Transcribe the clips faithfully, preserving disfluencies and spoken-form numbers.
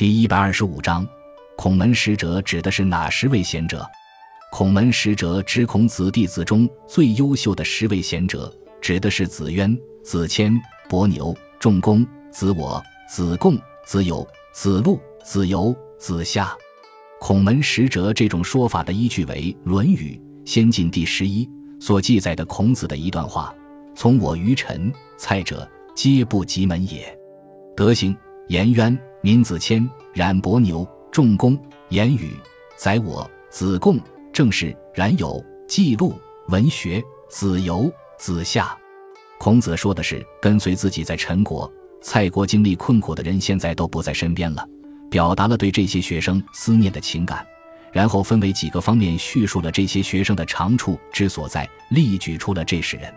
第一百二十五章，孔门使者指的是哪十位贤者？孔门使者指孔子弟子中最优秀的十位贤者，指的是子渊、子骞、伯牛、仲弓、子我、子贡、子友、子路、子游、子夏。孔门使者这种说法的依据为《论语·先进》第十一所记载的孔子的一段话：“从我于臣、蔡者，皆不及门也。”德行、颜渊、闵子骞、冉伯牛、仲弓、颜语、宰我、子贡、郑氏、冉有、季路、文学、子游、子夏。孔子说的是跟随自己在陈国、蔡国经历困苦的人现在都不在身边了，表达了对这些学生思念的情感，然后分为几个方面叙述了这些学生的长处之所在，例举出了这十人。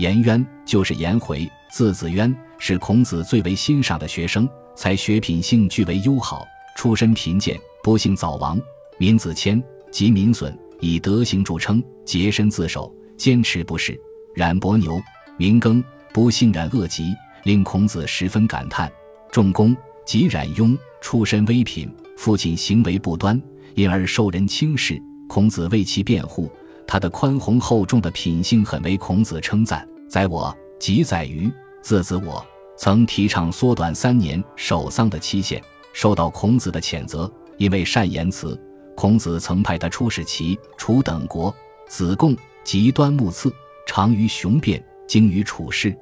颜渊就是颜回，字子渊，是孔子最为欣赏的学生，才学品性俱为优好，出身贫贱，不幸早亡。闵子骞即闵损，以德行著称，洁身自守，坚持不懈。冉伯牛、闵耕不幸染恶疾，令孔子十分感叹。仲弓即冉雍，出身微贫，父亲行为不端，因而受人轻视，孔子为其辩护，他的宽宏厚重的品性很为孔子称赞。宰我即宰予，字子我，曾提倡缩短三年守丧的期限，受到孔子的谴责，因为善言辞，孔子曾派他出使齐、楚等国。子贡即端木赐，长于雄辩，精于处事，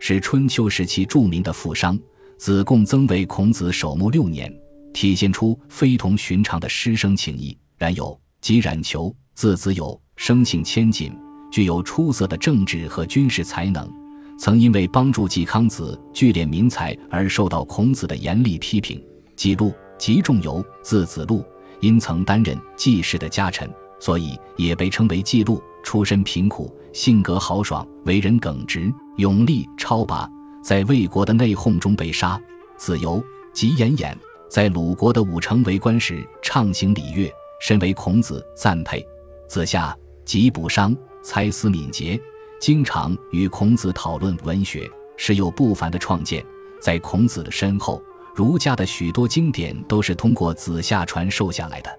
是春秋时期著名的富商。子贡曾为孔子守墓六年，体现出非同寻常的师生情谊。冉有即冉求，字子友，生性谦谨，具有出色的政治和军事才能，曾因为帮助季康子聚敛民财而受到孔子的严厉批评。季路即仲由，字子路，因曾担任季氏的家臣，所以也被称为季路，出身贫苦，性格豪爽，为人耿直，勇力超拔，在魏国的内讧中被杀。子游即颜衍，在鲁国的武城为官时畅行礼乐，身为孔子赞佩。子夏即卜商，才思敏捷，经常与孔子讨论文学，是有不凡的创建。在孔子的身后，儒家的许多经典都是通过子夏传授下来的。